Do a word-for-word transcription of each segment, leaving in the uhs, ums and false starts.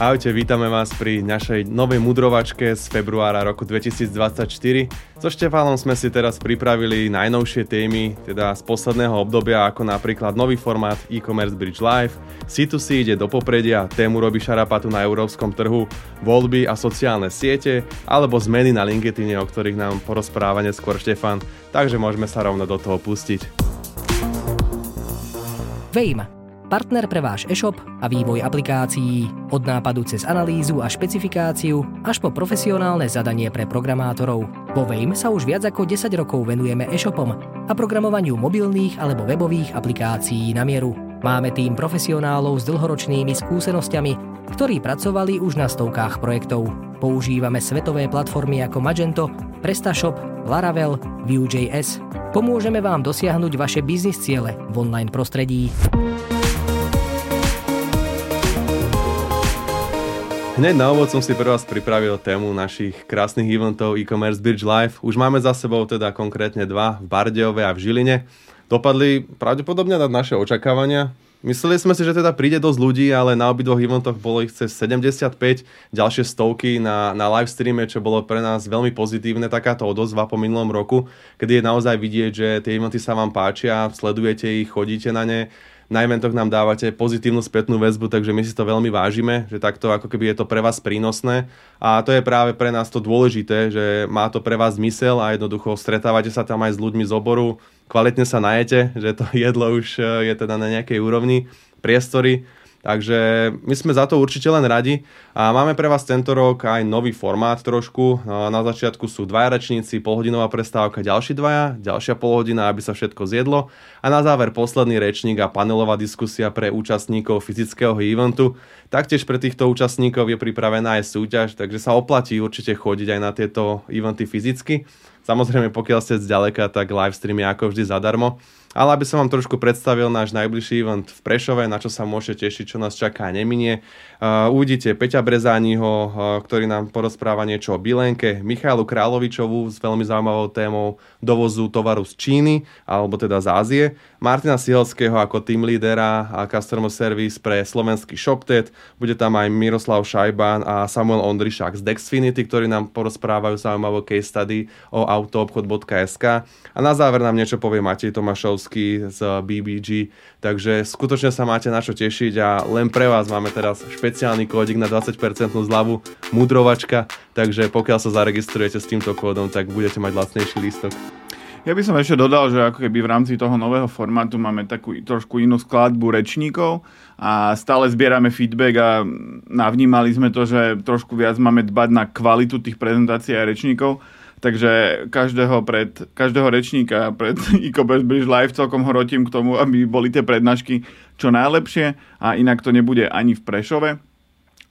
Ahojte, vítame vás pri našej novej mudrovačke z februára roku dvetisícdvadsaťštyri. So Štefánom sme si teraz pripravili najnovšie témy, teda z posledného obdobia, ako napríklad nový formát Ecommerce Bridge Live, cé dva cé ide do popredia, Temu robí šarapatu na európskom trhu, voľby a sociálne siete, alebo zmeny na LinkedIne, o ktorých nám porozpráva neskôr Štefán, takže môžeme sa rovno do toho pustiť. Vejma. Partner pre váš e-shop a vývoj aplikácií. Od nápadu cez analýzu a špecifikáciu až po profesionálne zadanie pre programátorov. Vo Vejme sa už viac ako desať rokov venujeme e-shopom a programovaniu mobilných alebo webových aplikácií na mieru. Máme tím profesionálov s dlhoročnými skúsenosťami, ktorí pracovali už na stovkách projektov. Používame svetové platformy ako Magento, PrestaShop, Laravel, Vue.js. Pomôžeme vám dosiahnuť vaše biznis ciele v online prostredí. Hneď na úvod som si pre vás pripravil tému našich krásnych eventov Ecommerce Bridge Live. Už máme za sebou teda konkrétne dva v Bardejove a v Žiline. Dopadli pravdepodobne nad naše očakávania. Mysleli sme si, že teda príde dosť ľudí, ale na obidvoch eventoch bolo ich cez sedemdesiatpäť, ďalšie stovky na, na live streame, čo bolo pre nás veľmi pozitívne, takáto odozva po minulom roku, kedy je naozaj vidieť, že tie eventy sa vám páčia, sledujete ich, chodíte na ne. Na eventoch nám dávate pozitívnu spätnú väzbu, takže my si to veľmi vážime, že takto ako keby je to pre vás prínosné a to je práve pre nás to dôležité, že má to pre vás zmysel a jednoducho stretávate sa tam aj s ľuďmi z oboru, kvalitne sa najete, že to jedlo už je teda na nejakej úrovni, priestory. Takže my sme za to určite len radi a máme pre vás tento rok aj nový formát trošku. Na začiatku sú dvaja rečníci, polhodinová prestávka, ďalší dvaja, ďalšia polhodina, aby sa všetko zjedlo a na záver posledný rečník a panelová diskusia pre účastníkov fyzického eventu. Taktiež pre týchto účastníkov je pripravená aj súťaž, takže sa oplatí určite chodiť aj na tieto eventy fyzicky. Samozrejme, pokiaľ ste zďaleka, tak live stream je ako vždy zadarmo. Ale aby som vám trošku predstavil náš najbližší event v Prešove, na čo sa môžete tešiť, čo nás čaká a neminie. Uvidíte Peťa Brezániho, ktorý nám porozpráva niečo o Bilenke, Micháľu Královičovú s veľmi zaujímavou témou dovozu tovaru z Číny, alebo teda z Ázie, Martina Sihelského ako team lídera a customer service pre slovenský Shoptet, bude tam aj Miroslav Šajban a Samuel Ondrišák z Dexfinity, ktorí nám porozprávajú zaujímavú case study o autoobchod bodka es ká a na záver nám niečo povie Matej Tomášov z bé bé gé, takže skutočne sa máte na čo tešiť a len pre vás máme teraz špeciálny kódik na dvadsať percent zľavu mudrovačka, takže pokiaľ sa zaregistrujete s týmto kódom, tak budete mať lacnejší lístok. Ja by som ešte dodal, že ako keby v rámci toho nového formátu máme takú trošku inú skladbu rečníkov a stále zbierame feedback a navnímali sme to, že trošku viac máme dbať na kvalitu tých prezentácií a rečníkov. Takže každého, pred, každého rečníka pred Ecommerce Bridge Live celkom horotím k tomu, aby boli tie prednášky čo najlepšie a inak to nebude ani v Prešove.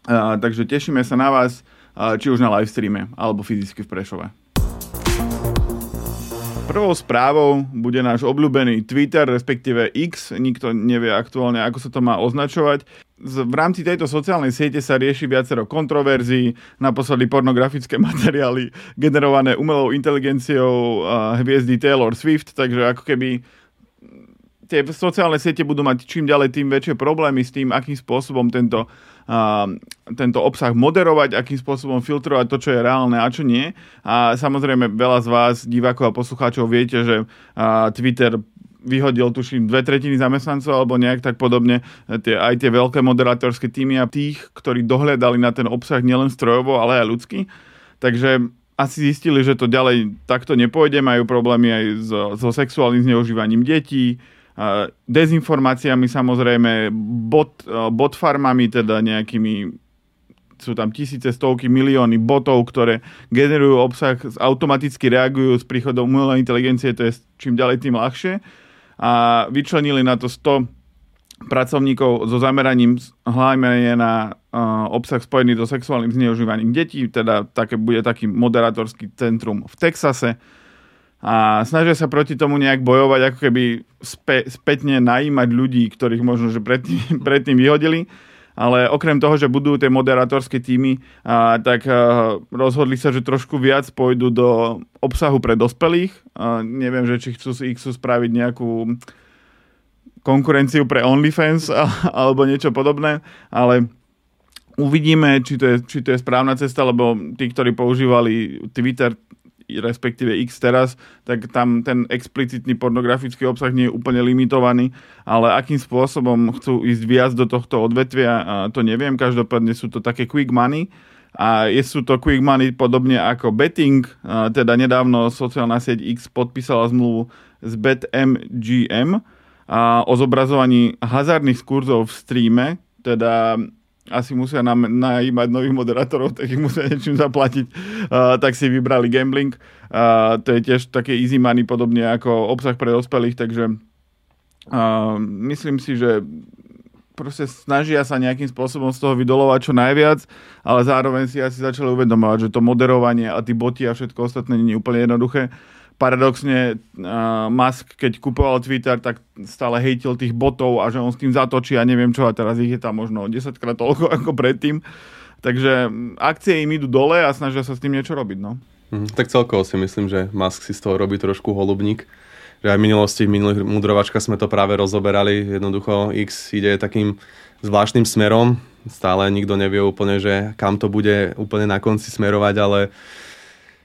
Uh, takže tešíme sa na vás, uh, či už na live streame, alebo fyzicky v Prešove. Prvou správou bude náš obľúbený Twitter, respektíve X. Nikto nevie aktuálne, ako sa to má označovať. V rámci tejto sociálnej siete sa rieši viacero kontroverzií, naposledy pornografické materiály generované umelou inteligenciou hviezdy Taylor Swift, takže ako keby tie sociálne siete budú mať čím ďalej tým väčšie problémy s tým, akým spôsobom tento, uh, tento obsah moderovať, akým spôsobom filtrovať to, čo je reálne a čo nie. A samozrejme, veľa z vás, divákov a poslucháčov, viete, že uh, Twitter vyhodil, tuším, dve tretiny zamestnancov alebo nejak tak podobne. Tie, aj tie veľké moderátorské týmy a tých, ktorí dohľadali na ten obsah nielen strojovo, ale aj ľudsky. Takže asi zistili, že to ďalej takto nepôjde. Majú problémy aj so, so sexuálnym zneužívaním detí, dezinformáciami samozrejme, bot, bot farmami, teda nejakými, sú tam tisíce, stovky, milióny botov, ktoré generujú obsah, automaticky reagujú s príchodom umelej inteligencie, to je čím ďalej tým ľahšie. A vyčlenili na to sto pracovníkov so zameraním hlavne na uh, obsah spojený so sexuálnym zneužívaním detí, teda také, bude taký moderátorský centrum v Texase. A snažia sa proti tomu nejak bojovať, ako keby spä, spätne najímať ľudí, ktorých možno že predtým, predtým vyhodili. Ale okrem toho, že budú tie moderátorské týmy, a, tak a, rozhodli sa, že trošku viac pôjdu do obsahu pre dospelých. A, neviem, že či chcú si Xu spraviť nejakú konkurenciu pre OnlyFans a, alebo niečo podobné, ale Uvidíme, či to je, či to je správna cesta, lebo tí, ktorí používali Twitter, respektíve X teraz, tak tam ten explicitný pornografický obsah nie je úplne limitovaný, ale akým spôsobom chcú ísť viac do tohto odvetvia, to neviem. Každopádne sú to také quick money a sú to quick money podobne ako betting, teda nedávno sociálna sieť X podpísala zmluvu s BetMGM o zobrazovaní hazardných kurzov v streame, teda asi musia nám najímať nových moderátorov, tak ich musia niečím zaplatiť, uh, tak si vybrali gambling. Uh, to je tiež také easy money, podobne ako obsah pre dospelých, takže uh, myslím si, že proste snažia sa nejakým spôsobom z toho vydolovať čo najviac, ale zároveň si asi začali uvedomovať, že to moderovanie a tí boty a všetko ostatné nie je úplne jednoduché. Paradoxne uh, Musk, keď kupoval Twitter, tak stále hejtil tých botov a že on s tým zatočí a neviem čo, a teraz ich je tam možno desaťkrát toľko ako predtým. Takže akcie im idú dole a snažia sa s tým niečo robiť. No. Mm, tak celkovo si myslím, že Musk si z toho robí trošku holubník. Že aj v minulosti, v minulých mudrovačkách sme to práve rozoberali. Jednoducho X ide takým zvláštnym smerom. Stále nikto nevie úplne, že kam to bude úplne na konci smerovať, ale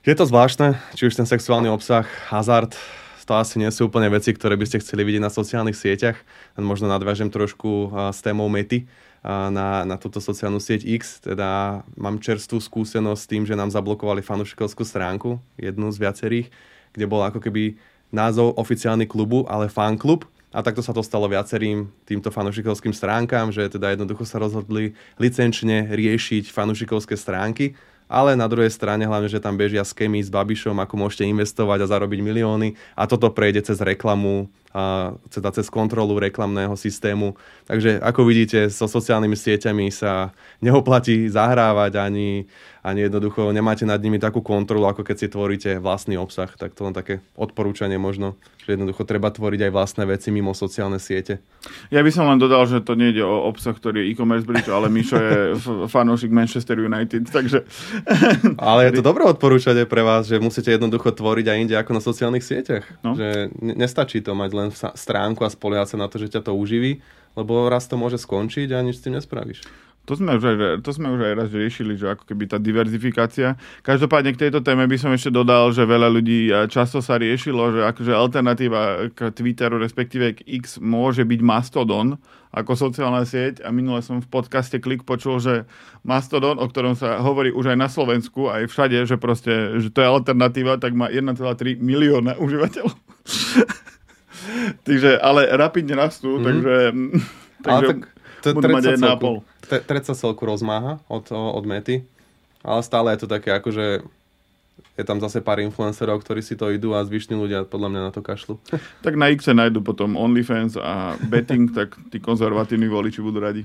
je to zvláštne, či už ten sexuálny obsah, hazard, to asi nie sú úplne veci, ktoré by ste chceli vidieť na sociálnych sieťach. Možno nadviažem trošku s témou mety na, na túto sociálnu sieť X. Teda mám čerstvú skúsenosť s tým, že nám zablokovali fanúšikovskú stránku, jednu z viacerých, kde bol ako keby názov oficiálny klubu, ale fanklub. A takto sa to stalo viacerým týmto fanúšikovským stránkám, že teda jednoducho sa rozhodli licenčne riešiť fanúšikovské stránky. Ale na druhej strane hlavne, že tam bežia skémy s Babišom, ako môžete investovať a zarobiť milióny, a toto prejde cez reklamu, a teda cez kontrolu reklamného systému. Takže ako vidíte, so sociálnymi sieťami sa neoplatí zahrávať ani, ani jednoducho nemáte nad nimi takú kontrolu, ako keď si tvoríte vlastný obsah. Tak to len také odporúčanie možno, že jednoducho treba tvoriť aj vlastné veci mimo sociálne siete. Ja by som len dodal, že to nejde o obsah, ktorý je e-commerce bridge, ale Mišo je fanúšik Manchester United, takže... Ale je to dobré odporúčanie pre vás, že musíte jednoducho tvoriť aj inde ako na sociálnych sieťach. No. Že nestačí to mať len stránku a spoliehať sa na to, že ťa to uživí, lebo raz to môže skončiť a nič s tým nespravíš. To sme, už aj, to sme už aj raz riešili, že ako keby tá diverzifikácia. Každopádne k tejto téme by som ešte dodal, že veľa ľudí často sa riešilo, že akože alternatíva k Twitteru, respektíve k X, môže byť Mastodon ako sociálna sieť. A minule som v podcaste Klik počul, že Mastodon, o ktorom sa hovorí už aj na Slovensku, aj všade, že proste, že to je alternatíva, tak má jeden celá tri milióna užívateľov. Takže, ale rapidne rastú, mm-hmm. takže... takže tak... Tret sa celku rozmáha od, od mety, ale stále je to také ako, že je tam zase pár influencerov, ktorí si to idú a zvyšní ľudia podľa mňa na to kašľú. Tak na X nájdu potom OnlyFans a betting, tak tí konzervatívni voliči budú radi.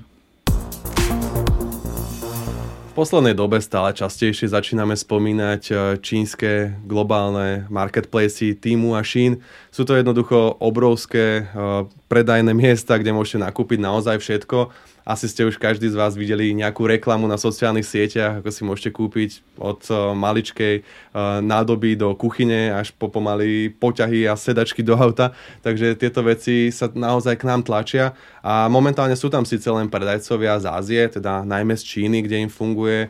V poslednej dobe stále častejšie začíname spomínať čínske globálne marketplacy Temu a Shein. Sú to jednoducho obrovské predajné miesta, kde môžete nakúpiť naozaj všetko. Asi ste už každý z vás videli nejakú reklamu na sociálnych sieťach, ako si môžete kúpiť od maličkej nádoby do kuchyne až po pomaly poťahy a sedačky do auta. Takže tieto veci sa naozaj k nám tlačia a momentálne sú tam síce len predajcovia z Ázie, teda najmä z Číny, kde im funguje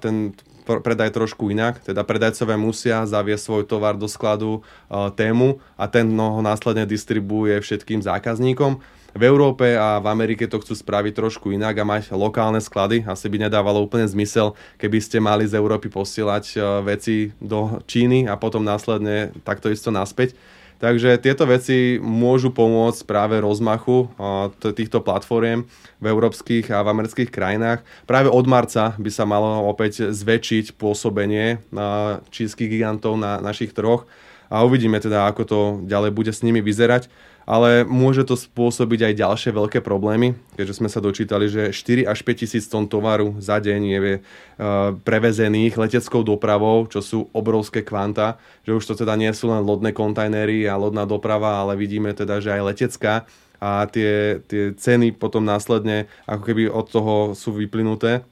ten predaj trošku inak, teda predajcovia musia zaviesť svoj tovar do skladu e, Temu a ten ho následne distribuuje všetkým zákazníkom. V Európe a v Amerike to chcú spraviť trošku inak a mať lokálne sklady. Asi by nedávalo úplne zmysel, keby ste mali z Európy posielať e, veci do Číny a potom následne takto isto naspäť. Takže tieto veci môžu pomôcť práve rozmachu týchto platform v európskych a v amerických krajinách. Práve od marca by sa malo opäť zväčšiť pôsobenie čínskych gigantov na našich trhoch a uvidíme teda, ako to ďalej bude s nimi vyzerať. Ale môže to spôsobiť aj ďalšie veľké problémy, keďže sme sa dočítali, že štyri až päť tisíc tón tovaru za deň je e, prevezených leteckou dopravou, čo sú obrovské kvanta, že už to teda nie sú len lodné kontajnery a lodná doprava, ale vidíme teda, že aj letecká a tie, tie ceny potom následne ako keby od toho sú vyplynuté.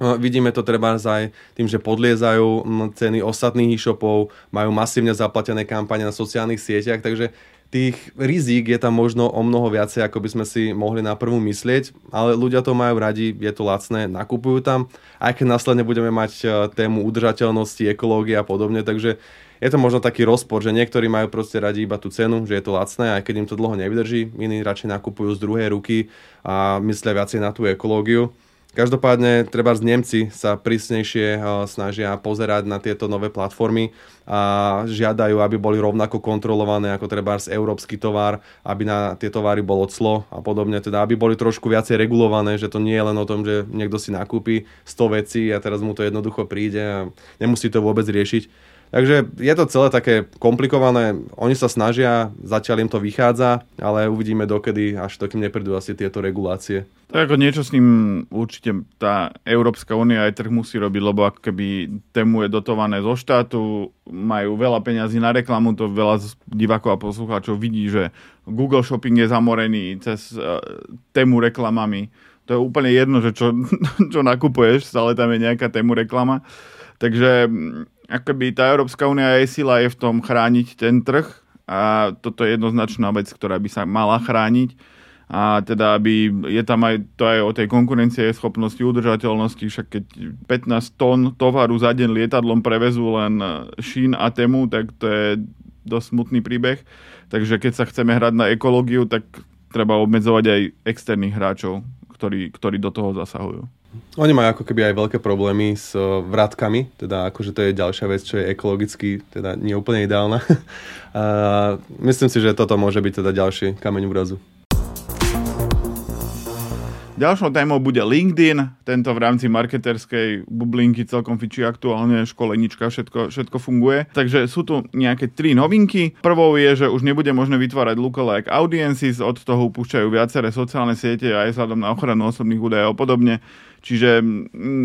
Vidíme to treba aj tým, že podliezajú ceny ostatných e-shopov, majú masívne zaplatené kampane na sociálnych sieťach, takže tých rizík je tam možno o mnoho viacej, ako by sme si mohli na prvú myslieť, ale ľudia to majú radi, je to lacné, nakupujú tam, aj keď následne budeme mať tému udržateľnosti, ekológie a podobne, takže je to možno taký rozpor, že niektorí majú proste radi iba tú cenu, že je to lacné, aj keď im to dlho nevydrží, iní radšej nakupujú z druhej ruky a myslia viacej na tú ekológiu. Každopádne, trebárs Nemci sa prísnejšie snažia pozerať na tieto nové platformy a žiadajú, aby boli rovnako kontrolované ako trebárs európsky tovar, aby na tie tovary bolo clo a podobne, teda aby boli trošku viacej regulované, že to nie je len o tom, že niekto si nakúpi sto vecí a teraz mu to jednoducho príde a nemusí to vôbec riešiť. Takže je to celé také komplikované, oni sa snažia, zatiaľ im to vychádza, ale uvidíme dokedy, až to kým neprídu asi tieto regulácie. Tak ako niečo s ním určite tá Európska únia aj trh musí robiť, lebo ako keby Temu je dotované zo štátu, majú veľa peňazí na reklamu, to veľa divákov a poslucháčov vidí, že Google Shopping je zamorený cez uh, Temu reklamami. To je úplne jedno, že čo, čo nakupuješ, ale tam je nejaká Temu reklama. Takže akoby tá Európska únia jej sila je v tom chrániť ten trh a toto je jednoznačná vec, ktorá by sa mala chrániť a teda aby je tam aj to aj o tej konkurencie, schopnosti, udržateľnosti, však keď pätnásť tón tovaru za deň lietadlom prevezú len Shein a Temu, tak to je dosť smutný príbeh, takže keď sa chceme hrať na ekológiu, tak treba obmedzovať aj externých hráčov, ktorí, ktorí do toho zasahujú. Oni majú ako keby aj veľké problémy s vrátkami, teda akože to je ďalšia vec, čo je ekologicky, teda nie úplne ideálna. A myslím si, že toto môže byť teda ďalší kameň úrazu. Ďalšou témou bude LinkedIn, tento v rámci marketerskej bublinky celkom fičí aktuálne, školenička, všetko, všetko funguje. Takže sú tu nejaké tri novinky. Prvou je, že už nebude možné vytvárať lookalike audiences, od toho upúšťajú viaceré sociálne siete aj vzhľadom na ochranu osobných údajov a podobne. Čiže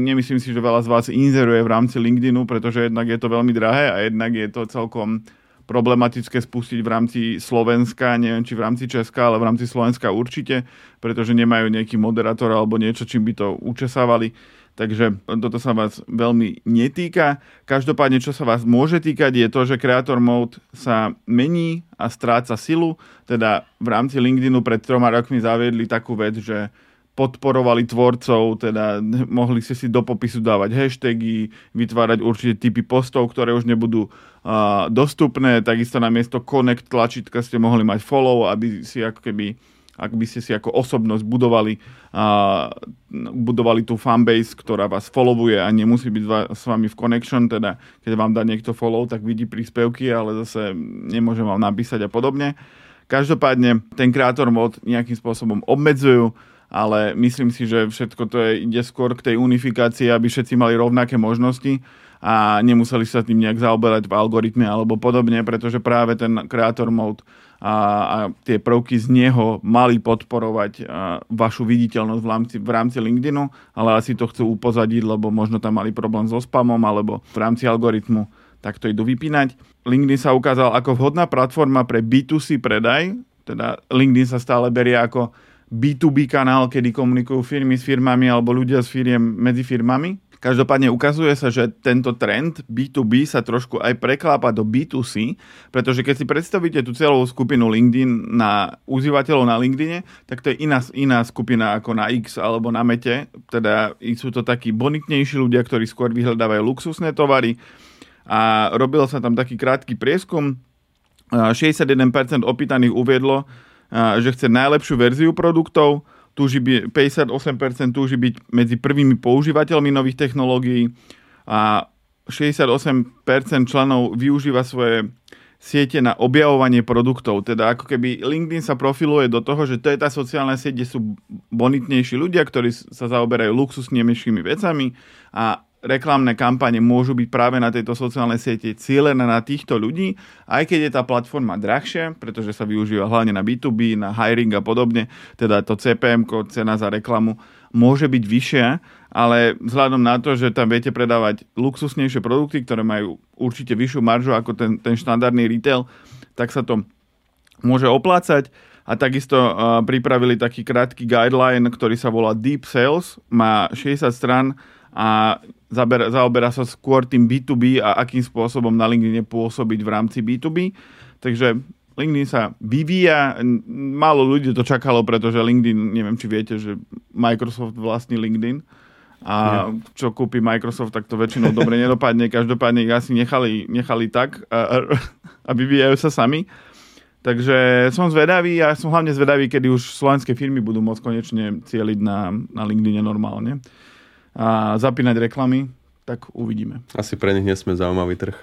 nemyslím si, že veľa z vás inzeruje v rámci LinkedInu, pretože jednak je to veľmi drahé a jednak je to celkom problematické spustiť v rámci Slovenska, neviem, či v rámci Česka, ale v rámci Slovenska určite, pretože nemajú nejaký moderátor alebo niečo, čím by to učesávali. Takže toto sa vás veľmi netýka. Každopádne, čo sa vás môže týkať, je to, že Creator Mode sa mení a stráca silu. Teda v rámci LinkedInu pred troma rokmi zaviedli takú vec, že podporovali tvorcov, teda mohli ste si do popisu dávať hashtagy, vytvárať určite typy postov, ktoré už nebudú uh, dostupné, takisto namiesto connect tlačítka ste mohli mať follow, aby si ako keby, ak by ste si ako osobnosť budovali, uh, budovali tú fanbase, ktorá vás followuje a nemusí byť va- s vami v connection, teda keď vám dá niekto follow, tak vidí príspevky, ale zase nemôže vám napísať a podobne. Každopádne ten kreator mod nejakým spôsobom obmedzujú, ale myslím si, že všetko to je, ide skôr k tej unifikácii, aby všetci mali rovnaké možnosti a nemuseli sa tým nejak zaoberať v algoritme alebo podobne, pretože práve ten creator mode a, a tie prvky z neho mali podporovať vašu viditeľnosť v rámci, v rámci LinkedInu, ale asi to chcú upozadiť, lebo možno tam mali problém so spamom alebo v rámci algoritmu takto idú vypínať. LinkedIn sa ukázal ako vhodná platforma pre bí tú sí predaj, teda LinkedIn sa stále berie ako bí tú bí kanál, kedy komunikujú firmy s firmami alebo ľudia s firiem medzi firmami. Každopádne ukazuje sa, že tento trend bí tú bí sa trošku aj preklápa do bí tú sí, pretože keď si predstavíte tú celú skupinu LinkedIn na užívateľov na LinkedIne, tak to je iná, iná skupina ako na X alebo na Mete. Teda sú to takí bonitnejší ľudia, ktorí skôr vyhľadávajú luxusné tovary. A robil sa tam taký krátky prieskum. šesťdesiatjeden percent opýtaných uviedlo, že chce najlepšiu verziu produktov, túži by, päťdesiatosem percent túži byť medzi prvými používateľmi nových technológií a šesťdesiatosem percent členov využíva svoje siete na objavovanie produktov. Teda ako keby LinkedIn sa profiluje do toho, že to je tá sociálna sieť, kde sú bonitnejší ľudia, ktorí sa zaoberajú luxusnejšími vecami a reklamné kampane môžu byť práve na tejto sociálnej siete cielené na týchto ľudí, aj keď je tá platforma drahšia, pretože sa využíva hlavne na bí tú bí, na hiring a podobne, teda to cé pé emko, cena za reklamu, môže byť vyššia, ale vzhľadom na to, že tam viete predávať luxusnejšie produkty, ktoré majú určite vyššiu maržu ako ten, ten štandardný retail, tak sa to môže oplácať. A takisto uh, pripravili taký krátky guideline, ktorý sa volá Deep Sales, má šesťdesiat strán a zaoberá, zaoberá sa skôr tým bí tú bí a akým spôsobom na LinkedIne pôsobiť v rámci bí tú bí. Takže LinkedIn sa vyvíja, málo ľudí to čakalo, pretože LinkedIn, neviem, či viete, že Microsoft vlastní LinkedIn a čo kúpi Microsoft, tak to väčšinou dobre nedopadne. Každopádne ich asi nechali, nechali tak a, a vyvíjajú sa sami. Takže som zvedavý a som hlavne zvedavý, kedy už slovenské firmy budú môcť konečne cieliť na, na LinkedIne normálne a zapínať reklamy, tak uvidíme. Asi pre nich nesme zaujímavý trh.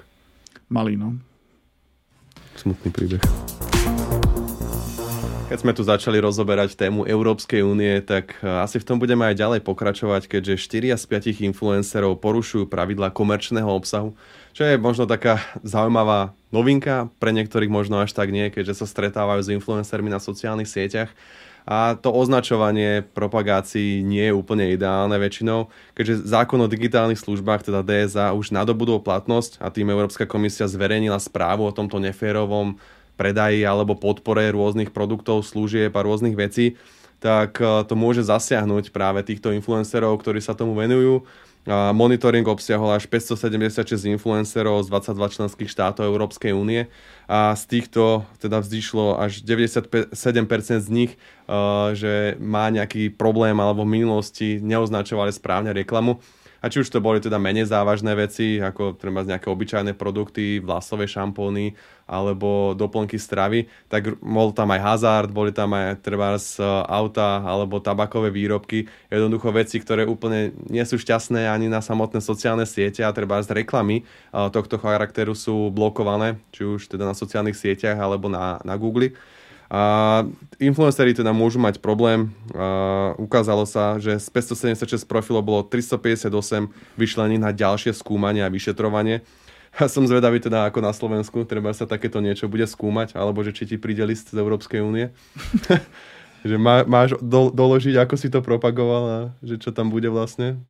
Malý, no. Smutný príbeh. Keď sme tu začali rozoberať tému Európskej únie, tak asi v tom budeme aj ďalej pokračovať, keďže štyria z piatich influencerov porušujú pravidlá komerčného obsahu, čo je možno taká zaujímavá novinka, pre niektorých možno až tak nie, keďže sa stretávajú s influencermi na sociálnych sieťach a to označovanie propagácií nie je úplne ideálne väčšinou, keďže zákon o digitálnych službách, teda dé es á, už nadobudol platnosť a tým Európska komisia zverejnila správu o tomto neférovom predaji alebo podpore rôznych produktov, služieb a rôznych vecí, tak to môže zasiahnuť práve týchto influencerov, ktorí sa tomu venujú. Monitoring obsiahol až päťstosedemdesiatšesť influencerov z dvadsaťdva členských štátov Európskej únie a z týchto teda vzýšlo až deväťdesiatsedem percent z nich, že má nejaký problém alebo v minulosti neoznačovali správne reklamu. A či už to boli teda menej závažné veci, ako treba nejaké obyčajné produkty, vlasové šampóny alebo doplnky stravy, tak bol tam aj hazard, boli tam aj treba z auta alebo tabakové výrobky. Jednoducho veci, ktoré úplne nie sú šťastné ani na samotné sociálne siete a treba z reklamy tohto charakteru sú blokované, či už teda na sociálnych sieťach alebo na, na Google. A influenceri teda môžu mať problém. A ukázalo sa, že z päťstosedemdesiatšesť profilov bolo tristopäťdesiatosem vyčlenených na ďalšie skúmanie a vyšetrovanie. A som zvedavý teda ako na Slovensku, treba sa takéto niečo bude skúmať, alebo že či ti príde list z Európskej únie. Že má, máš do, doložiť, ako si to propagoval a že čo tam bude vlastne.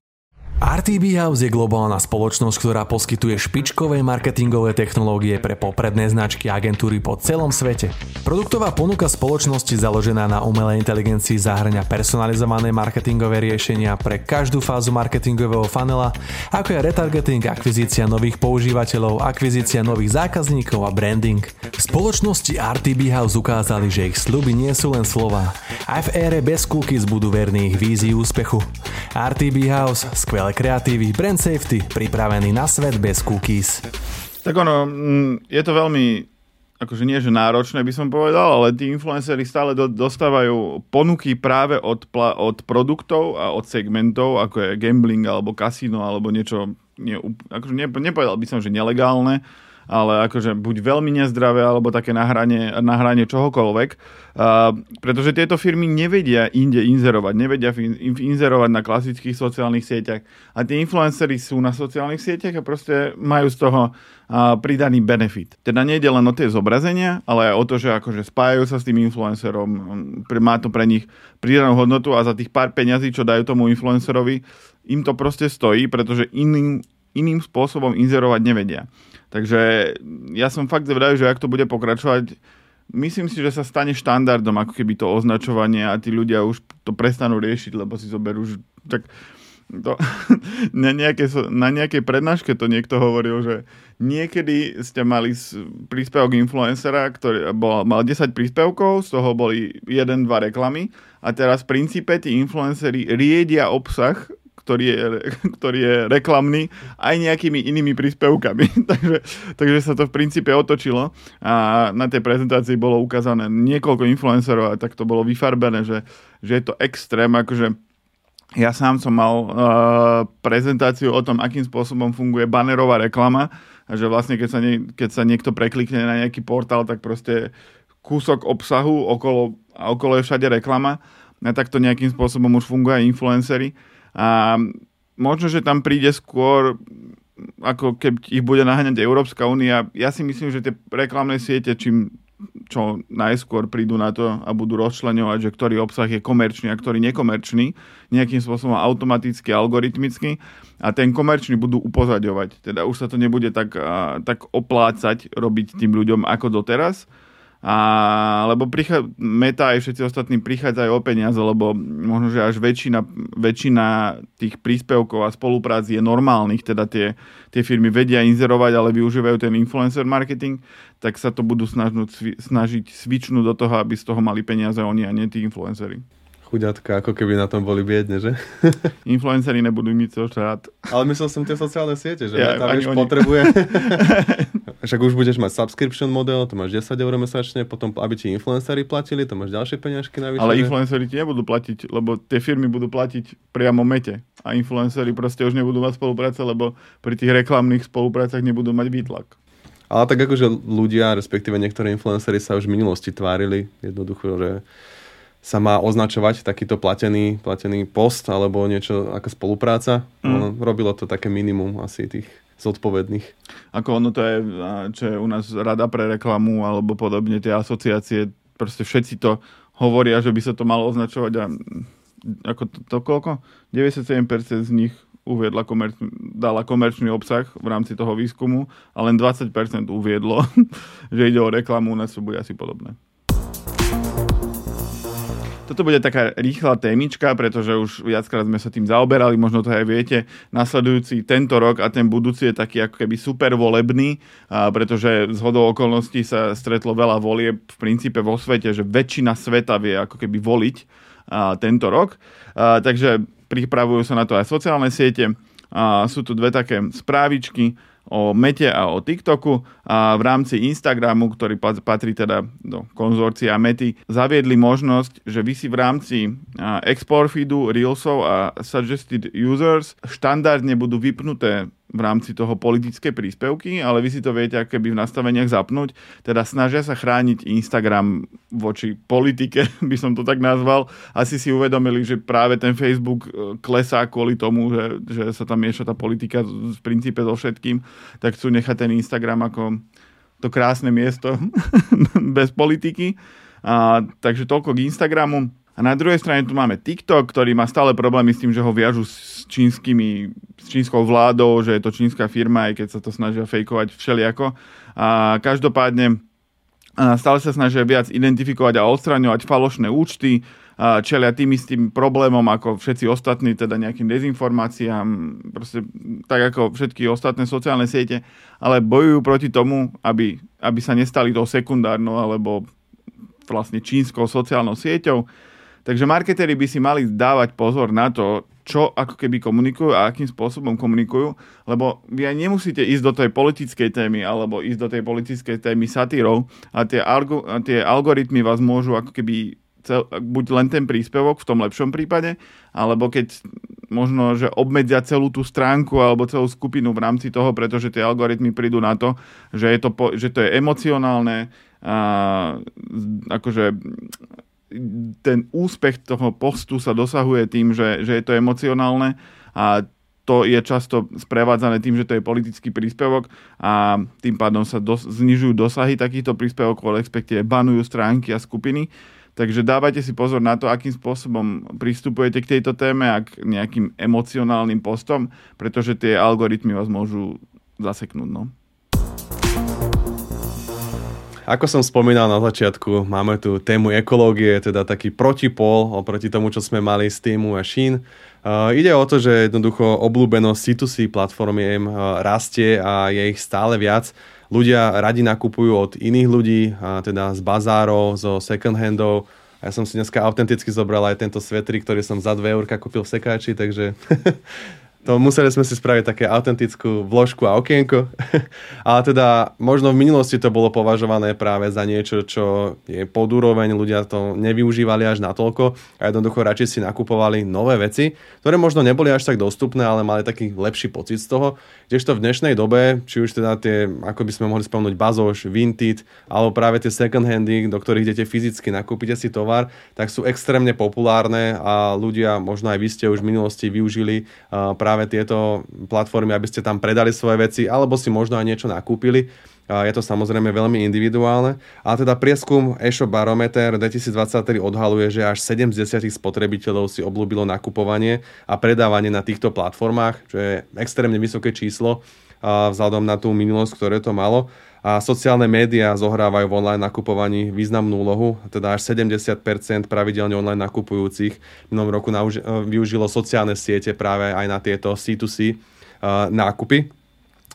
er té bé House je globálna spoločnosť, ktorá poskytuje špičkové marketingové technológie pre popredné značky a agentúry po celom svete. Produktová ponuka spoločnosti založená na umelej inteligencii zahŕňa personalizované marketingové riešenia pre každú fázu marketingového funnela, ako je retargeting, akvizícia nových používateľov, akvizícia nových zákazníkov a branding. V spoločnosti er té bé House ukázali, že ich sľuby nie sú len slová. Aj v ére bez cookies budú verní ich vízii úspechu. er té bé House, skvelé kreatívy, brand safety, pripravený na svet bez cookies. Tak ono, je to veľmi, akože nie, že náročné by som povedal, ale tí influenceri stále do, dostávajú ponuky práve od, od produktov a od segmentov, ako je gambling, alebo kasino, alebo niečo, nie, akože ne, nepovedal by som, že nelegálne, ale akože buď veľmi nezdravé, alebo také na hrane, na hrane čohokoľvek. Uh, pretože tieto firmy nevedia inde inzerovať, nevedia inzerovať na klasických sociálnych sieťach. A tie influenceri sú na sociálnych sieťach a proste majú z toho uh, pridaný benefit. Teda nie je len o tie zobrazenia, ale aj o to, že akože spájajú sa s tým influencerom, má to pre nich pridanú hodnotu a za tých pár peňazí, čo dajú tomu influencerovi, im to proste stojí, pretože iným iným spôsobom inzerovať nevedia. Takže ja som fakt zvedavý, že ak to bude pokračovať, myslím si, že sa stane štandardom, ako keby to označovanie a tí ľudia už to prestanú riešiť, lebo si zoberú, že tak to, na, nejaké, na nejakej prednáške to niekto hovoril, že niekedy ste mali príspevok influencera, ktorý bol, mal desať príspevkov, z toho boli jeden, dva reklamy a teraz v princípe tí influenceri riedia obsah, ktorý je, ktorý je reklamný aj nejakými inými príspevkami. takže, takže sa to v princípe otočilo a na tej prezentácii bolo ukázané niekoľko influencerov a tak to bolo vyfarbené, že, že je to extrém. Akože ja sám som mal uh, prezentáciu o tom, akým spôsobom funguje bannerová reklama a že vlastne keď sa, nie, keď sa niekto preklikne na nejaký portál, tak proste kúsok obsahu okolo, a okolo je všade reklama a takto nejakým spôsobom už funguje aj influenceri. A možno, že tam príde skôr, ako keď ich bude naháňať Európska únia. Ja si myslím, že tie reklamné siete, čím čo najskôr prídu na to a budú rozčleňovať, že ktorý obsah je komerčný a ktorý nekomerčný, nejakým spôsobom automaticky, algoritmicky a ten komerčný budú upozaďovať. Teda už sa to nebude tak, tak oplácať robiť tým ľuďom ako doteraz. A, lebo prichá, Meta aj všetci ostatní prichádzajú o peniaze, lebo možno, že až väčšina, väčšina tých príspevkov a spoluprác je normálnych, teda tie, tie firmy vedia inzerovať, ale využívajú ten influencer marketing, tak sa to budú snažiť, snažiť svičnúť do toho, aby z toho mali peniaze oni a nie tí influenceri. Chuďatka, ako keby na tom boli biedne, že? Influenceri nebudú nič o štát. Ale myslel som tie sociálne siete, že ja, tam už oni... potrebuje. Však už budeš mať subscription model, to máš desať eur mesačne, potom aby ti influenceri platili, to máš ďalšie peňažky navyše. Ale influenceri ti nebudú platiť, lebo tie firmy budú platiť priamo Mete. A influenceri proste už nebudú mať spolupráce, lebo pri tých reklamných spoluprácach nebudú mať výtlak. Ale tak akože ľudia, respektíve niektorí influenceri sa už v minulosti tvárili, jednoducho, že sa má označovať takýto platený, platený post alebo niečo ako spolupráca. Mm. Robilo to také minimum asi tých zodpovedných. Ako ono to je, čo je u nás rada pre reklamu alebo podobne tie asociácie, proste všetci to hovoria, že by sa to malo označovať a ako to, to koľko? deväťdesiatsedem percent z nich uviedla komerč, dala komerčný obsah v rámci toho výskumu a len dvadsať percent uviedlo, že ide o reklamu, u nás to bude asi podobné. Toto bude taká rýchla témička, pretože už viackrát sme sa tým zaoberali, možno to aj viete. Nasledujúci tento rok a ten budúci je taký ako keby super volebný, pretože zhodou okolností sa stretlo veľa volieb v princípe vo svete, že väčšina sveta vie ako keby voliť tento rok. Takže pripravujú sa na to aj sociálne siete. Sú tu dve také správičky o Mete a o TikToku a v rámci Instagramu, ktorý patrí teda do konzorcia Mety, zaviedli možnosť, že vy si v rámci export feedu, Reelsov a suggested users štandardne budú vypnuté v rámci toho politické príspevky, ale vy si to viete ako keby v nastaveniach zapnúť. Teda snažia sa chrániť Instagram voči politike, by som to tak nazval. Asi si uvedomili, že práve ten Facebook klesá kvôli tomu, že, že sa tam mieša tá politika v princípe so všetkým, tak chcú nechať ten Instagram ako to krásne miesto bez politiky. A, takže toľko k Instagramu. A na druhej strane tu máme TikTok, ktorý má stále problémy s tým, že ho viažu s, čínskymi, s čínskou vládou, že je to čínska firma, aj keď sa to snažia fejkovať všelijako. A každopádne a stále sa snažia viac identifikovať a odstraňovať falošné účty, a čelia tým istým problémom ako všetci ostatní, teda nejakým dezinformáciám, proste tak ako všetky ostatné sociálne siete, ale bojujú proti tomu, aby, aby sa nestali tou sekundárnou alebo vlastne čínskou sociálnou sieťou. Takže marketéri by si mali dávať pozor na to, čo ako keby komunikujú a akým spôsobom komunikujú, lebo vy aj nemusíte ísť do tej politickej témy alebo ísť do tej politickej témy satírov a tie, alg- a tie algoritmy vás môžu ako keby cel- buď len ten príspevok v tom lepšom prípade, alebo keď možno, že obmedzia celú tú stránku alebo celú skupinu v rámci toho, pretože tie algoritmy prídu na to, že, je to, po- že to je emocionálne a akože ten úspech toho postu sa dosahuje tým, že, že je to emocionálne a to je často sprevádzané tým, že to je politický príspevok a tým pádom sa dos- znižujú dosahy takýchto príspevkov, respektíve banujú stránky a skupiny. Takže dávajte si pozor na to, akým spôsobom pristupujete k tejto téme a k nejakým emocionálnym postom, pretože tie algoritmy vás môžu zaseknúť, no. Ako som spomínal na začiatku, máme tu tému ekológie, teda taký protipól oproti tomu, čo sme mali s Temu a Shein. Uh, ide o to, že jednoducho obľúbenosť cé dva cé platformiem uh, rastie a je ich stále viac. Ľudia radi nakupujú od iných ľudí, uh, teda z bazárov, zo second-handov. Ja som si dneska autenticky zobral aj tento svetrik, ktorý som za dve eurá kúpil v sekáči, takže... To museli sme si spraviť také autentickú vložku a okienko. Ale teda možno v minulosti to bolo považované práve za niečo, čo je pod úroveň, ľudia to nevyužívali až natoľko a jednoducho radšej si nakupovali nové veci, ktoré možno neboli až tak dostupné, ale mali taký lepší pocit z toho. Kdežto v dnešnej dobe, či už teda tie, ako by sme mohli spomenúť, bazoš, vintage, alebo práve tie second handy, do ktorých idete fyzicky, nakúpite si tovar, tak sú extrémne populárne a ľudia, možno aj vy ste už v minulosti využili práve tieto platformy, aby ste tam predali svoje veci, alebo si možno aj niečo nakúpili. Je to samozrejme veľmi individuálne. A teda prieskum e-shop barometer dvetisíctridsaťtri odhaluje, že až sedemdesiat percent spotrebiteľov si obľúbilo nakupovanie a predávanie na týchto platformách, čo je extrémne vysoké číslo. vzhľadom na tú minulosť, ktoré to malo. A sociálne médiá zohrávajú v online nakupovaní významnú úlohu, teda až sedemdesiat percent pravidelne online nakupujúcich v minulom roku nauži- využilo sociálne siete práve aj na tieto cé dva cé uh, nákupy.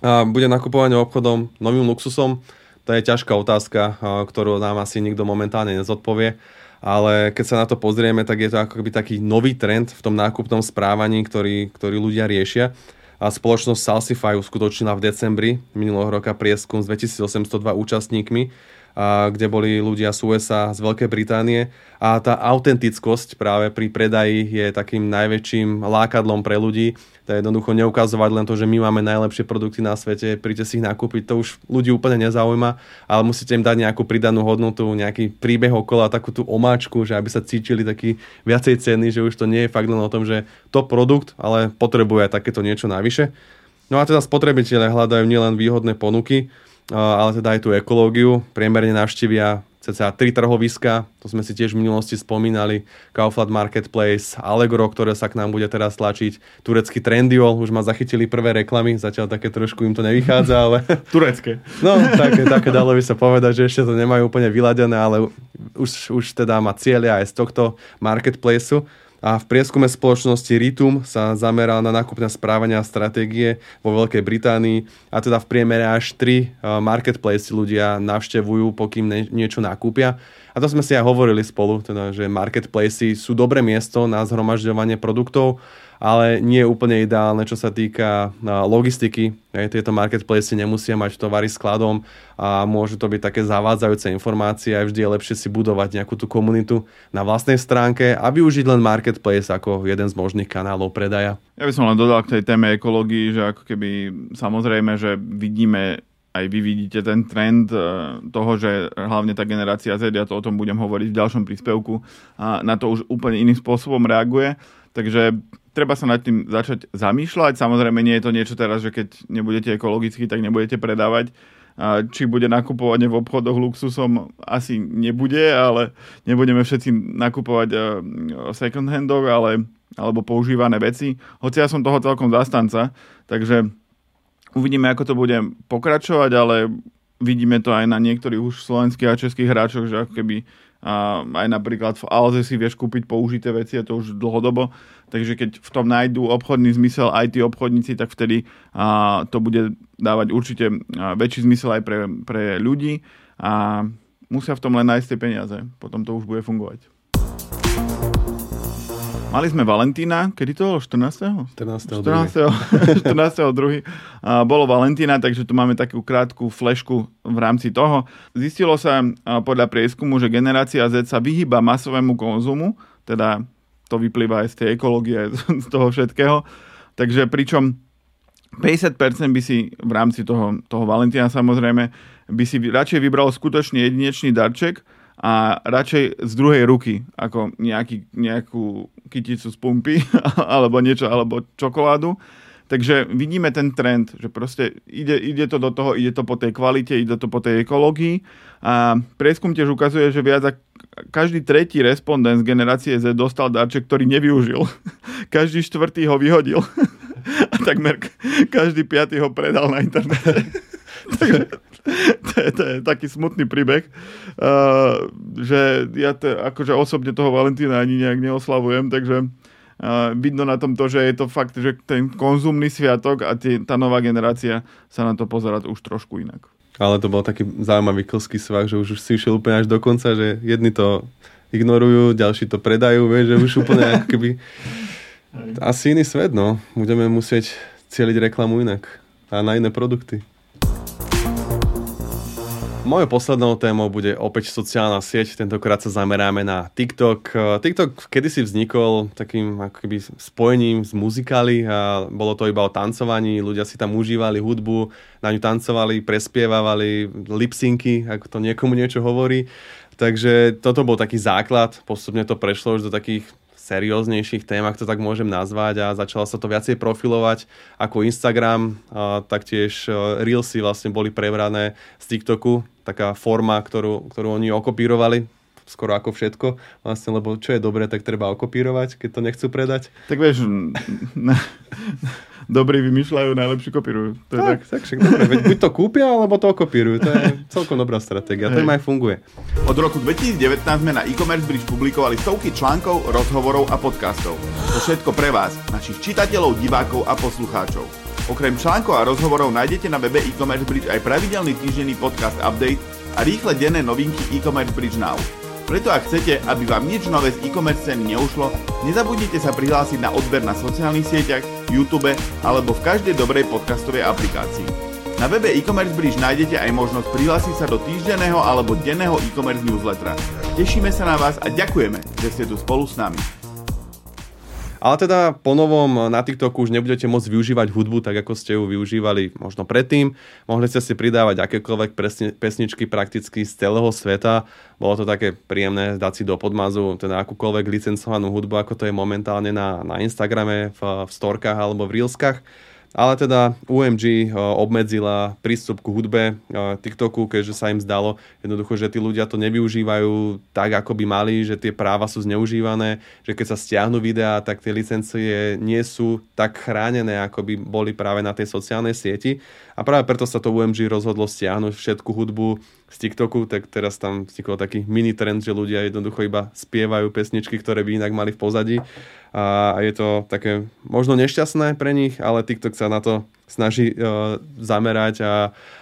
Uh, bude nakupovanie obchodom novým luxusom? To je ťažká otázka, uh, ktorú nám asi nikto momentálne nezodpovie, ale keď sa na to pozrieme, tak je to akoby taký nový trend v tom nákupnom správaní, ktorý, ktorý ľudia riešia. A spoločnosť Salsify uskutočnila v decembri minulého roka prieskum s dvetisícosemstodva účastníkmi, a kde boli ľudia z ú es á, z Veľkej Británie. A tá autentickosť práve pri predaji je takým najväčším lákadlom pre ľudí. To je jednoducho neukazovať len to, že my máme najlepšie produkty na svete, príďte si ich nakúpiť, to už ľudí úplne nezaujíma, ale musíte im dať nejakú pridanú hodnotu, nejaký príbeh okolo, takú tú omáčku, že aby sa cítili taký viacej ceny, že už to nie je fakt len o tom, že to produkt, ale potrebuje aj takéto niečo navyše. No a teda spotrebitelia hľadajú nielen výhodné ponuky, ale teda aj tú ekológiu. Priemerne navštívia cca tri trhoviska, to sme si tiež v minulosti spomínali, Kaufland Marketplace, Allegro, ktoré sa k nám bude teraz tlačiť, turecký Trendyol, už ma zachytili prvé reklamy, zatiaľ také trošku im to nevychádza, ale... Turecké. No, také, také dalo by sa povedať, že ešte to nemajú úplne vyladené, ale už, už teda má cieľe aj z tohto marketplaceu. A v prieskume spoločnosti Ritum sa zameral na nákupné správania a stratégie vo Veľkej Británii a teda v priemere až tri marketplace ľudia navštevujú, pokým niečo nakúpia. A to sme si aj hovorili spolu, teda, že marketplace sú dobré miesto na zhromažďovanie produktov, ale nie je úplne ideálne, čo sa týka logistiky. Tieto marketplace nemusia mať tovary skladom a môžu to byť také zavádzajúce informácie a vždy je lepšie si budovať nejakú tú komunitu na vlastnej stránke a využiť len marketplace ako jeden z možných kanálov predaja. Ja by som len dodal k tej téme ekológii, že ako keby samozrejme, že vidíme, aj vy vidíte ten trend toho, že hlavne tá generácia Z, ja to o tom budem hovoriť v ďalšom príspevku, a na to už úplne iným spôsobom reaguje, takže treba sa nad tým začať zamýšľať. Samozrejme, nie je to niečo teraz, že keď nebudete ekologicky, tak nebudete predávať. Či bude nakupovanie v obchodoch luxusom, asi nebude, ale nebudeme všetci nakupovať second handov, ale, alebo používané veci. Hoci ja som toho celkom zastanca, takže uvidíme, ako to bude pokračovať, ale vidíme to aj na niektorých už slovenských a českých hráčoch, že ako keby a aj napríklad v Alze si vieš kúpiť použité veci, a to už dlhodobo, takže keď v tom nájdú obchodný zmysel aj tí obchodníci, tak vtedy a, to bude dávať určite a, väčší zmysel aj pre, pre ľudí a musia v tom len nájsť tie peniaze, potom to už bude fungovať. Mali sme Valentína, kedy to bolo? štrnásteho? štrnásteho. štrnásteho druhého Bolo Valentína, takže tu máme takú krátku flešku v rámci toho. Zistilo sa podľa prieskumu, že generácia Z sa vyhýba masovému konzumu, teda to vyplýva aj z tej ekológie, z toho všetkého. Takže pričom päťdesiat percent by si v rámci toho, toho Valentína samozrejme by si radšej vybral skutočne jedinečný darček, a radšej z druhej ruky, ako nejaký, nejakú kyticu z pumpy, alebo niečo, alebo čokoládu. Takže vidíme ten trend, že proste ide, ide to do toho, ide to po tej kvalite, ide to po tej ekológii. A prieskum tiež ukazuje, že viac ako každý tretí respondent z generácie Z dostal darček, ktorý nevyužil. Každý štvrtý ho vyhodil. A takmer každý piatý ho predal na internete. Takže to je, to je taký smutný príbeh, uh, že ja to, akože osobne toho Valentína ani nejak neoslavujem, takže uh, vidno na tom to, že je to fakt, že ten konzumný sviatok a tie, tá nová generácia sa na to pozerá už trošku inak. Ale to bol taký zaujímavý klský svah, že už, už si išiel úplne až do konca, že jedni to ignorujú, ďalší to predajú, vieš, že už úplne ako keby... Asi iný svet, no. Budeme musieť cieliť reklamu inak a na iné produkty. Mojou poslednou témou bude opäť sociálna sieť, tentokrát sa zameráme na TikTok. TikTok kedysi vznikol takým akoby spojením z muzikály a bolo to iba o tancovaní, ľudia si tam užívali hudbu, na ňu tancovali, prespievavali, lipsynky, ako to niekomu niečo hovorí. Takže toto bol taký základ, postupne to prešlo už do takých serióznejších tém, ak to tak môžem nazvať, a začalo sa to viacej profilovať ako Instagram, a taktiež Reelsy vlastne boli prebrané z TikToku, taká forma, ktorú, ktorú oni okopírovali, skoro ako všetko, vlastne, lebo čo je dobré, tak treba okopírovať, keď to nechcú predať. Tak vieš, na, dobrí vymýšľajú, najlepšie kopírujú. To je tak, tak. tak však dobre. Veď buď to kúpia, alebo to okopírujú. To je celkom dobrá stratégia. Hej. To im aj funguje. Od roku dvetisícdevätnásť sme na e-commerce bridge publikovali stovky článkov, rozhovorov a podcastov. To všetko pre vás, našich čitateľov, divákov a poslucháčov. Okrem článkov a rozhovorov nájdete na webe e-commerce bridge aj pravidelný týždenný podcast update a rýchle denné novinky e-commerce bridge now. Preto ak chcete, aby vám nič nové z e-commerce scény neušlo, nezabudnite sa prihlásiť na odber na sociálnych sieťach, YouTube alebo v každej dobrej podcastovej aplikácii. Na webe e-commerce bridge nájdete aj možnosť prihlásiť sa do týždenného alebo denného e-commerce newslettera. Tešíme sa na vás a ďakujeme, že ste tu spolu s nami. Ale teda po novom na TikToku už nebudete môcť využívať hudbu tak, ako ste ju využívali možno predtým. Mohli ste si pridávať akékoľvek pesničky prakticky z celého sveta. Bolo to také príjemné dať si do podmazu teda akúkoľvek licencovanú hudbu, ako to je momentálne na, na Instagrame, v, v storkách alebo v reelskách. Ale teda U M G obmedzila prístup ku hudbe TikToku, keďže sa im zdalo jednoducho, že tí ľudia to nevyužívajú tak, ako by mali, že tie práva sú zneužívané, že keď sa stiahnu videá, tak tie licencie nie sú tak chránené, ako by boli práve na tej sociálnej sieti. A práve preto sa to U M G rozhodlo stiahnuť všetku hudbu z TikToku, tak teraz tam vznikol taký mini trend, že ľudia jednoducho iba spievajú pesničky, ktoré by inak mali v pozadí. A je to také možno nešťastné pre nich, ale TikTok sa na to snaží e, zamerať a,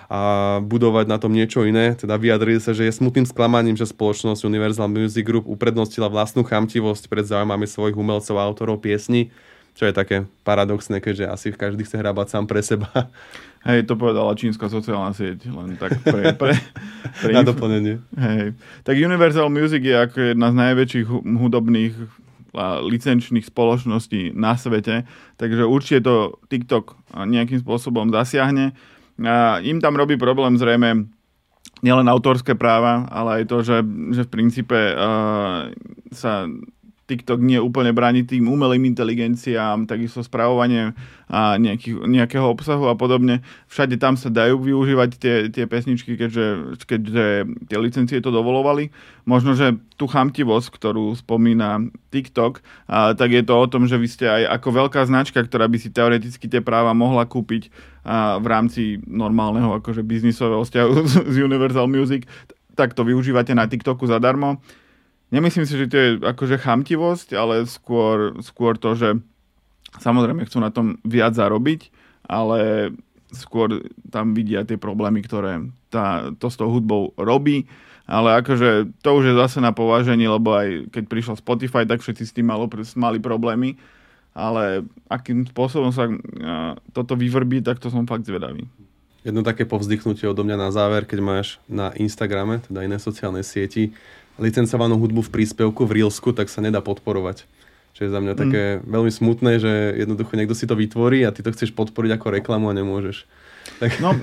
a budovať na tom niečo iné. Teda vyjadrili sa, že je smutným sklamaním, že spoločnosť Universal Music Group uprednostila vlastnú chamtivosť pred záujmami svojich umelcov a autorov piesní. Čo je také paradoxné, keďže asi každý chce hrábať sám pre seba. Hej, to povedala čínska sociálna sieť, len tak pre... pre, pre na doplnenie. Hej. Tak Universal Music je ako jedna z najväčších hudobných a licenčných spoločností na svete, takže určite to TikTok nejakým spôsobom zasiahne. A im tam robí problém zrejme nielen autorské práva, ale aj to, že, že v princípe uh, sa... TikTok nie úplne bráni tým umelým inteligenciám, takisto správovanie a nejakých, nejakého obsahu a podobne. Všade tam sa dajú využívať tie, tie pesničky, keďže, keďže tie licencie to dovolovali. Možno, že tú chamtivosť, ktorú spomína TikTok, a tak je to o tom, že vy ste aj ako veľká značka, ktorá by si teoreticky tie práva mohla kúpiť a v rámci normálneho akože biznisového vzťahu z Universal Music, tak to využívate na TikToku zadarmo. Nemyslím si, že to je akože chamtivosť, ale skôr, skôr to, že samozrejme chcú na tom viac zarobiť, ale skôr tam vidia tie problémy, ktoré tá, to s tou hudbou robí. Ale akože to už je zase na povážení, lebo aj keď prišiel Spotify, tak všetci s tým malo, mali problémy. Ale akým spôsobom sa toto vyvrbí, tak to som fakt zvedavý. Jedno také povzdychnutie odo mňa na záver, keď máš na Instagrame, teda iné sociálne sieti, licencovanú hudbu v príspevku v Reelsku, tak sa nedá podporovať. Čo je za mňa také mm. veľmi smutné, že jednoducho niekto si to vytvorí a ty to chceš podporiť ako reklamu a nemôžeš. Tak... No,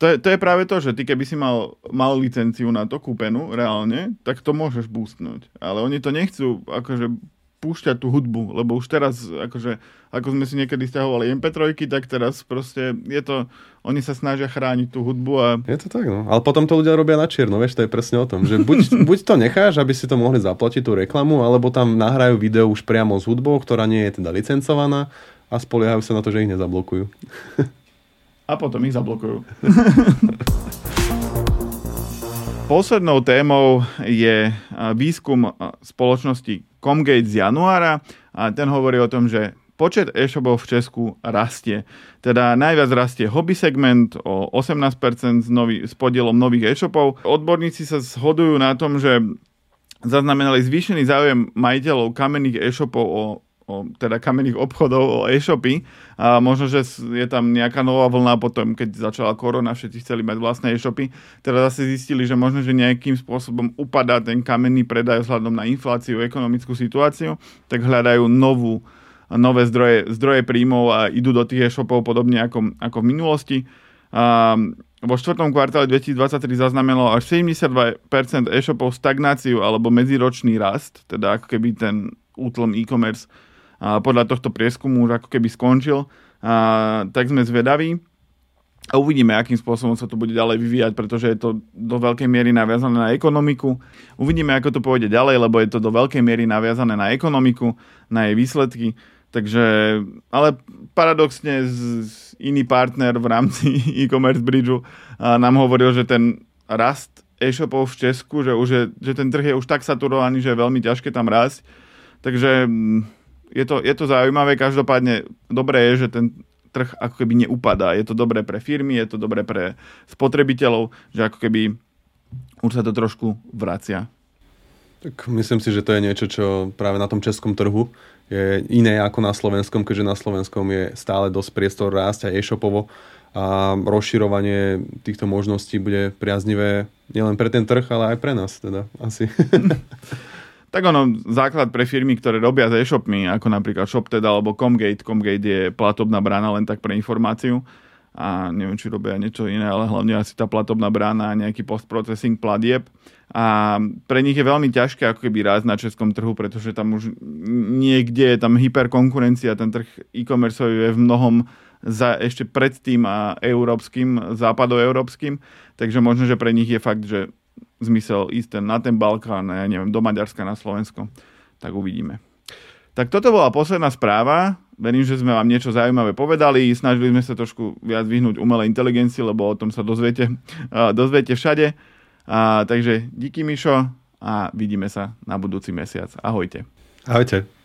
to je, to je práve to, že ty keby si mal, mal licenciu na to kúpenú reálne, tak to môžeš boostnúť. Ale oni to nechcú akože púšťať tú hudbu, lebo už teraz akože, ako sme si niekedy stiahovali em pé trojky, tak teraz proste je to, oni sa snažia chrániť tú hudbu a... Je to tak, no. Ale potom to ľudia robia na čierno, vieš, to je presne o tom, že buď, buď to necháš, aby si to mohli zaplatiť tú reklamu, alebo tam nahrajú video už priamo s hudbou, ktorá nie je teda licencovaná a spoliehajú sa na to, že ich nezablokujú. A potom ich zablokujú. Poslednou témou je výskum spoločnosti Comgate z januára a ten hovorí o tom, že počet e-shopov v Česku rastie. Teda najviac rastie hobby segment o osemnásť percent s, nový, s podielom nových e-shopov. Odborníci sa zhodujú na tom, že zaznamenali zvýšený záujem majiteľov kamenných e-shopov o O, teda kamenných obchodov, o e-shopy. A možno, že je tam nejaká nová vlna potom, keď začala korona, všetci chceli mať vlastné e-shopy. Teda zase zistili, že možno, že nejakým spôsobom upadá ten kamenný predaj vzhľadom na infláciu, ekonomickú situáciu, tak hľadajú novú, nové zdroje, zdroje príjmov a idú do tých e-shopov podobne ako, ako v minulosti. A vo štvrtom kvartále dvetisícdvadsaťtri zaznamenalo až sedemdesiatdva percent e-shopov stagnáciu alebo medziročný rast, teda ako keby ten útlom e-commerce a podľa tohto prieskumu už ako keby skončil, a tak sme zvedaví a uvidíme, akým spôsobom sa to bude ďalej vyvíjať, pretože je to do veľkej miery naviazané na ekonomiku. Uvidíme, ako to pôjde ďalej, lebo je to do veľkej miery naviazané na ekonomiku, na jej výsledky. Takže, ale paradoxne z, z iný partner v rámci e-commerce bridgeu nám hovoril, že ten rast e-shopov v Česku, že, už je, že ten trh je už tak saturovaný, že je veľmi ťažké tam rásť. Takže je to, je to zaujímavé. Každopádne dobré je, že ten trh ako keby neupadá. Je to dobré pre firmy, je to dobré pre spotrebiteľov, že ako keby už sa to trošku vracia. Tak myslím si, že to je niečo, čo práve na tom českom trhu je iné ako na slovenskom, keďže na slovenskom je stále dosť priestor rásť a e-shopovo a rozširovanie týchto možností bude priaznivé nielen pre ten trh, ale aj pre nás teda asi. Tak ono, základ pre firmy, ktoré robia s e-shopmi, ako napríklad Shoptet alebo Comgate. Comgate je platobná brána len tak pre informáciu a neviem, či robia niečo iné, ale hlavne asi tá platobná brána a nejaký post-processing platieb. A pre nich je veľmi ťažké ako keby rásť na českom trhu, pretože tam už niekde je tam hyperkonkurencia, ten trh e-commerce je v mnohom za, ešte predtým a európskym, západoeurópskym, takže možno, že pre nich je fakt, že zmysel ísť ten, na ten Balkán, ja neviem, do Maďarska, na Slovensko, tak uvidíme. Tak toto bola posledná správa. Verím, že sme vám niečo zaujímavé povedali. Snažili sme sa trošku viac vyhnúť umelej inteligencii, lebo o tom sa dozviete, uh, dozviete všade. Uh, takže díky, Mišo, a vidíme sa na budúci mesiac. Ahojte. Ahojte.